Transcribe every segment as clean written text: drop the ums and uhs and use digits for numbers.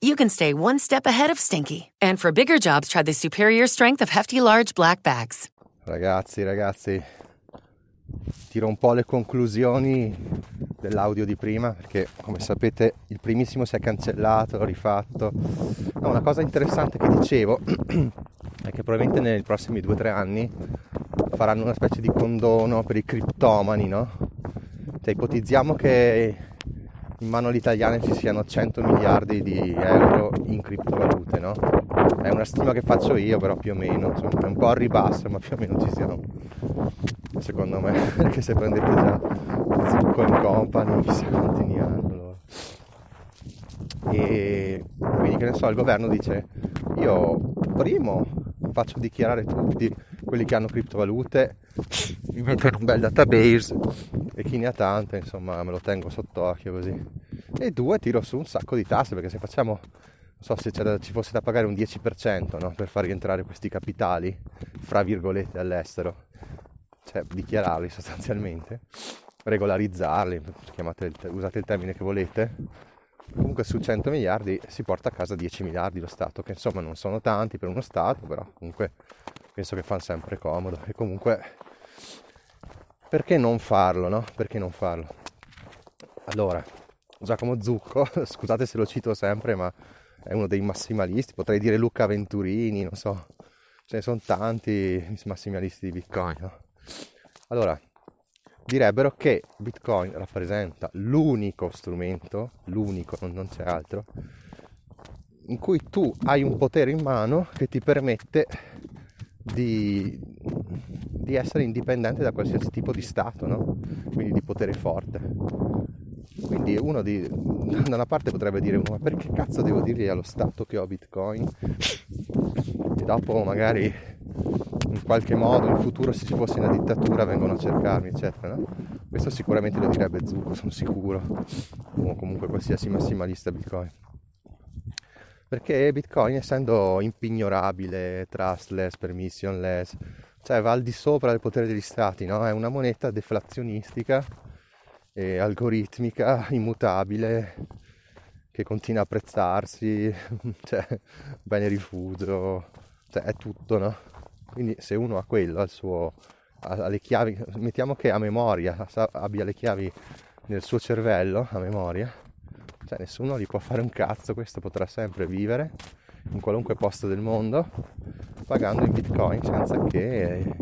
you can stay one step ahead of stinky. And for bigger jobs, try the superior strength of Hefty large black bags. Ragazzi, tiro un po' le conclusioni dell'audio di prima, perché come sapete il primissimo si è cancellato, rifatto. No, una cosa interessante che dicevo è che probabilmente nei prossimi 2-3 anni faranno una specie di condono per i criptomani, no? Cioè, ipotizziamo che in mano agli italiani ci siano 100 miliardi di euro in criptovalute, no? È una stima che faccio io, però più o meno, insomma, è un po' a ribasso, ma più o meno ci siano, secondo me, perché se prendete già Zucco & Company, chissà quanti ne hanno. E quindi, che ne so, il governo dice: io primo faccio dichiarare tutti quelli che hanno criptovalute, mi metto in un bel database, e chi ne ha tante, insomma, me lo tengo sott'occhio così. E 2, tiro su un sacco di tasse, perché se facciamo, non so, se ci fosse da pagare un 10%, no, per far rientrare questi capitali, fra virgolette, all'estero, cioè dichiararli sostanzialmente, regolarizzarli, usate il termine che volete, comunque su 100 miliardi si porta a casa 10 miliardi lo Stato, che insomma non sono tanti per uno Stato, però comunque penso che fa sempre comodo. E comunque, perché non farlo, no? Perché non farlo? Allora, Giacomo Zucco, scusate se lo cito sempre, ma è uno dei massimalisti, potrei dire Luca Venturini, non so, ce ne sono tanti massimalisti di Bitcoin, no? Allora, direbbero che Bitcoin rappresenta l'unico strumento, l'unico, non c'è altro, in cui tu hai un potere in mano che ti permette di essere indipendente da qualsiasi tipo di stato, no? Quindi di potere forte. Quindi uno da una parte potrebbe dire: ma perché cazzo devo dirgli allo stato che ho Bitcoin? E dopo magari in qualche modo in futuro, se ci fosse una dittatura, vengono a cercarmi, eccetera, no? Questo sicuramente lo direbbe Zucco, sono sicuro, o comunque qualsiasi massimalista Bitcoin. Perché Bitcoin, essendo impignorabile, trustless, permissionless, cioè va al di sopra del potere degli stati, no? È una moneta deflazionistica e algoritmica, immutabile, che continua a prezzarsi, cioè bene rifugio, cioè è tutto, no? Quindi se uno ha quello, ha le chiavi, mettiamo che a memoria, abbia le chiavi nel suo cervello, a memoria, cioè nessuno gli può fare un cazzo, questo potrà sempre vivere in qualunque posto del mondo pagando in bitcoin senza che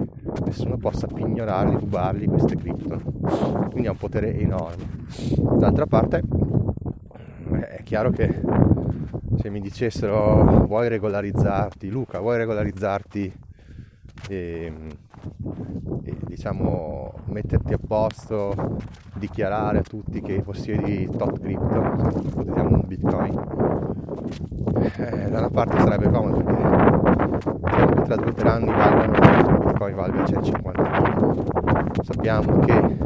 nessuno possa pignorarli, rubargli queste cripto. Quindi ha un potere enorme. D'altra parte è chiaro che se mi dicessero: vuoi regolarizzarti, Luca, vuoi regolarizzarti e diciamo metterti a posto, dichiarare a tutti che possiedi tot cripto, ipotizziamo un bitcoin, da una parte sarebbe comodo, perché tra 2-3 anni un bitcoin valga 150.000, sappiamo che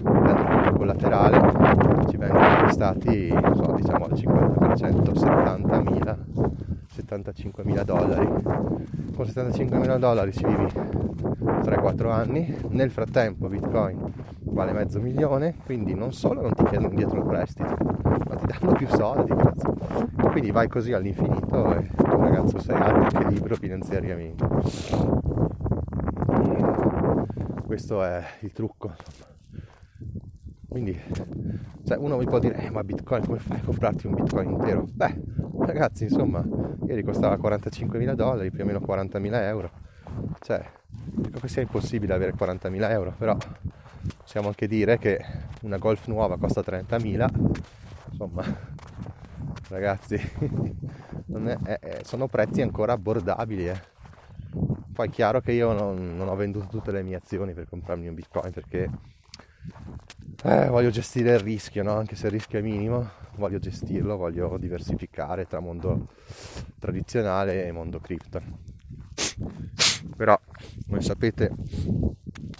dal collaterale ci vengono acquistati, non so, diciamo al 50% 75.000 dollari, con $75.000 ci vivi 3-4 anni, nel frattempo Bitcoin vale $500.000, quindi non solo non ti chiedono dietro il prestito, ma ti danno più soldi, cazzo. Quindi vai così all'infinito e tu, ragazzo, sei altro che libero finanziariamente. Questo è il trucco. Quindi, cioè, uno mi può dire: ma Bitcoin, come fai a comprarti un Bitcoin intero? Beh, ragazzi, insomma, ieri costava $45.000, più o meno €40.000. Cioè, dico che sia impossibile avere €40.000, però possiamo anche dire che una Golf nuova costa $30.000. Insomma, ragazzi, sono prezzi ancora abbordabili, eh. Poi è chiaro che io non ho venduto tutte le mie azioni per comprarmi un Bitcoin, perché voglio gestire il rischio, no? Anche se il rischio è minimo, voglio gestirlo, voglio diversificare tra mondo tradizionale e mondo cripto. Però come sapete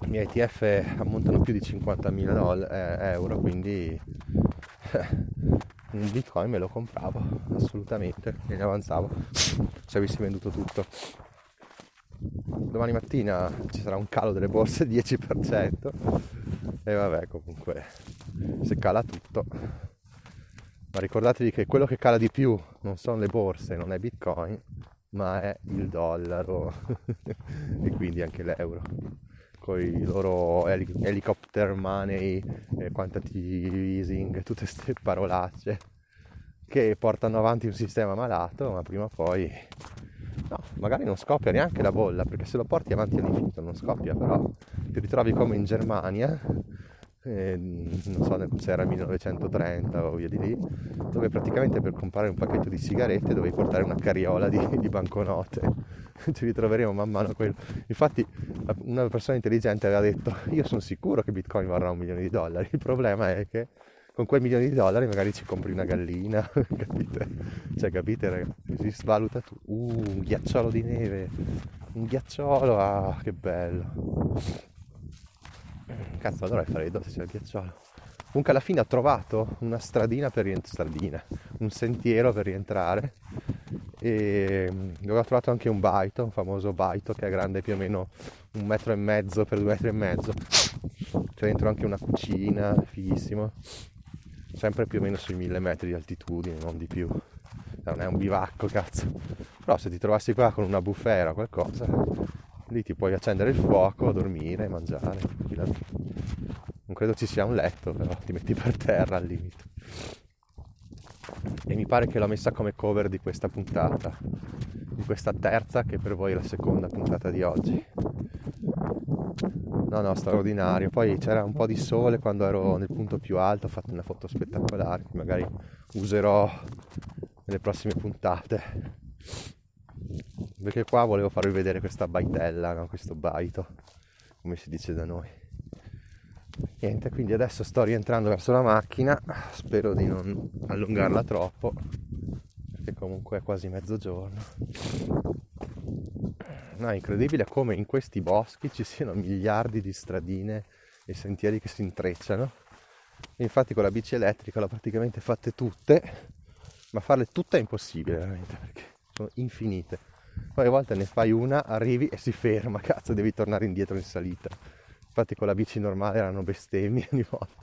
i miei ETF ammontano più di 50.000 euro, quindi un Bitcoin me lo compravo assolutamente e ne avanzavo se avessi venduto tutto. Domani mattina ci sarà un calo delle borse 10% e vabbè, comunque se cala tutto, ma ricordatevi che quello che cala di più non sono le borse, non è Bitcoin, ma è il dollaro e quindi anche l'euro con i loro helicopter money, quantitative easing, tutte queste parolacce che portano avanti un sistema malato, ma prima o poi no, magari non scoppia neanche la bolla, perché se lo porti avanti all'infinito non scoppia, però ti ritrovi come in Germania, non so se era 1930 o via di lì, dove praticamente per comprare un pacchetto di sigarette dovevi portare una carriola di banconote. Ci ritroveremo man mano a quello. Infatti una persona intelligente aveva detto: io sono sicuro che Bitcoin varrà $1.000.000, il problema è che con quei $1.000.000 magari ci compri una gallina, capite? Cioè, capite ragazzi, si svaluta tutto. Un ghiacciolo di neve, un ghiacciolo, ah che bello. Cazzo, allora è freddo se c'è il ghiacciolo. Comunque alla fine ho trovato una stradina per un sentiero per rientrare, e dove ho trovato anche un baito, un famoso baito che è grande più o meno 1,5 m x 2,5 m. C'è dentro anche una cucina, fighissimo. Sempre più o meno sui 1.000 metri di altitudine, non di più. Non è un bivacco, cazzo. Però se ti trovassi qua con una bufera o qualcosa, lì ti puoi accendere il fuoco, dormire, mangiare. Non credo ci sia un letto, però ti metti per terra al limite. E mi pare che l'ho messa come cover di questa puntata, di questa terza, che per voi è la seconda puntata di oggi. No, straordinario. Poi c'era un po' di sole quando ero nel punto più alto, ho fatto una foto spettacolare che magari userò nelle prossime puntate, perché qua volevo farvi vedere questa baitella, no? Questo baito, come si dice da noi. Niente, quindi adesso sto rientrando verso la macchina, spero di non allungarla troppo, perché comunque è quasi mezzogiorno. No, è incredibile come in questi boschi ci siano miliardi di stradine e sentieri che si intrecciano. Infatti con la bici elettrica l'ho praticamente fatte tutte, ma farle tutte è impossibile veramente, perché sono infinite. Poi a volte ne fai una, arrivi e si ferma, cazzo, devi tornare indietro in salita. Infatti con la bici normale erano bestemmie ogni volta.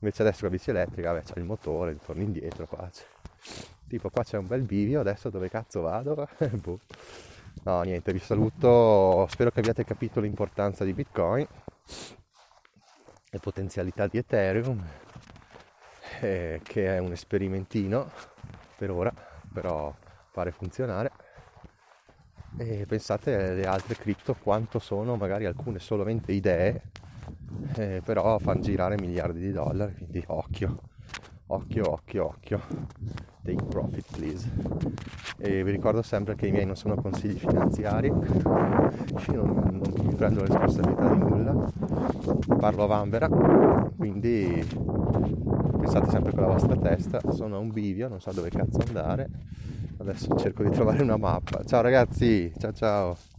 Invece adesso con la bici elettrica, vabbè, c'è il motore, torni indietro, pace. Tipo qua c'è un bel bivio, adesso dove cazzo vado? Boh. No, niente, vi saluto, spero che abbiate capito l'importanza di Bitcoin, le potenzialità di Ethereum, che è un esperimentino per ora, però pare funzionare. E pensate alle altre cripto, quanto sono, magari alcune solamente idee, però fanno girare miliardi di dollari, quindi occhio, take profit please. E vi ricordo sempre che i miei non sono consigli finanziari, io non mi prendo la responsabilità di nulla, parlo a vanvera, quindi pensate sempre con la vostra testa. Sono a un bivio, non so dove cazzo andare, adesso cerco di trovare una mappa. Ciao ragazzi, ciao.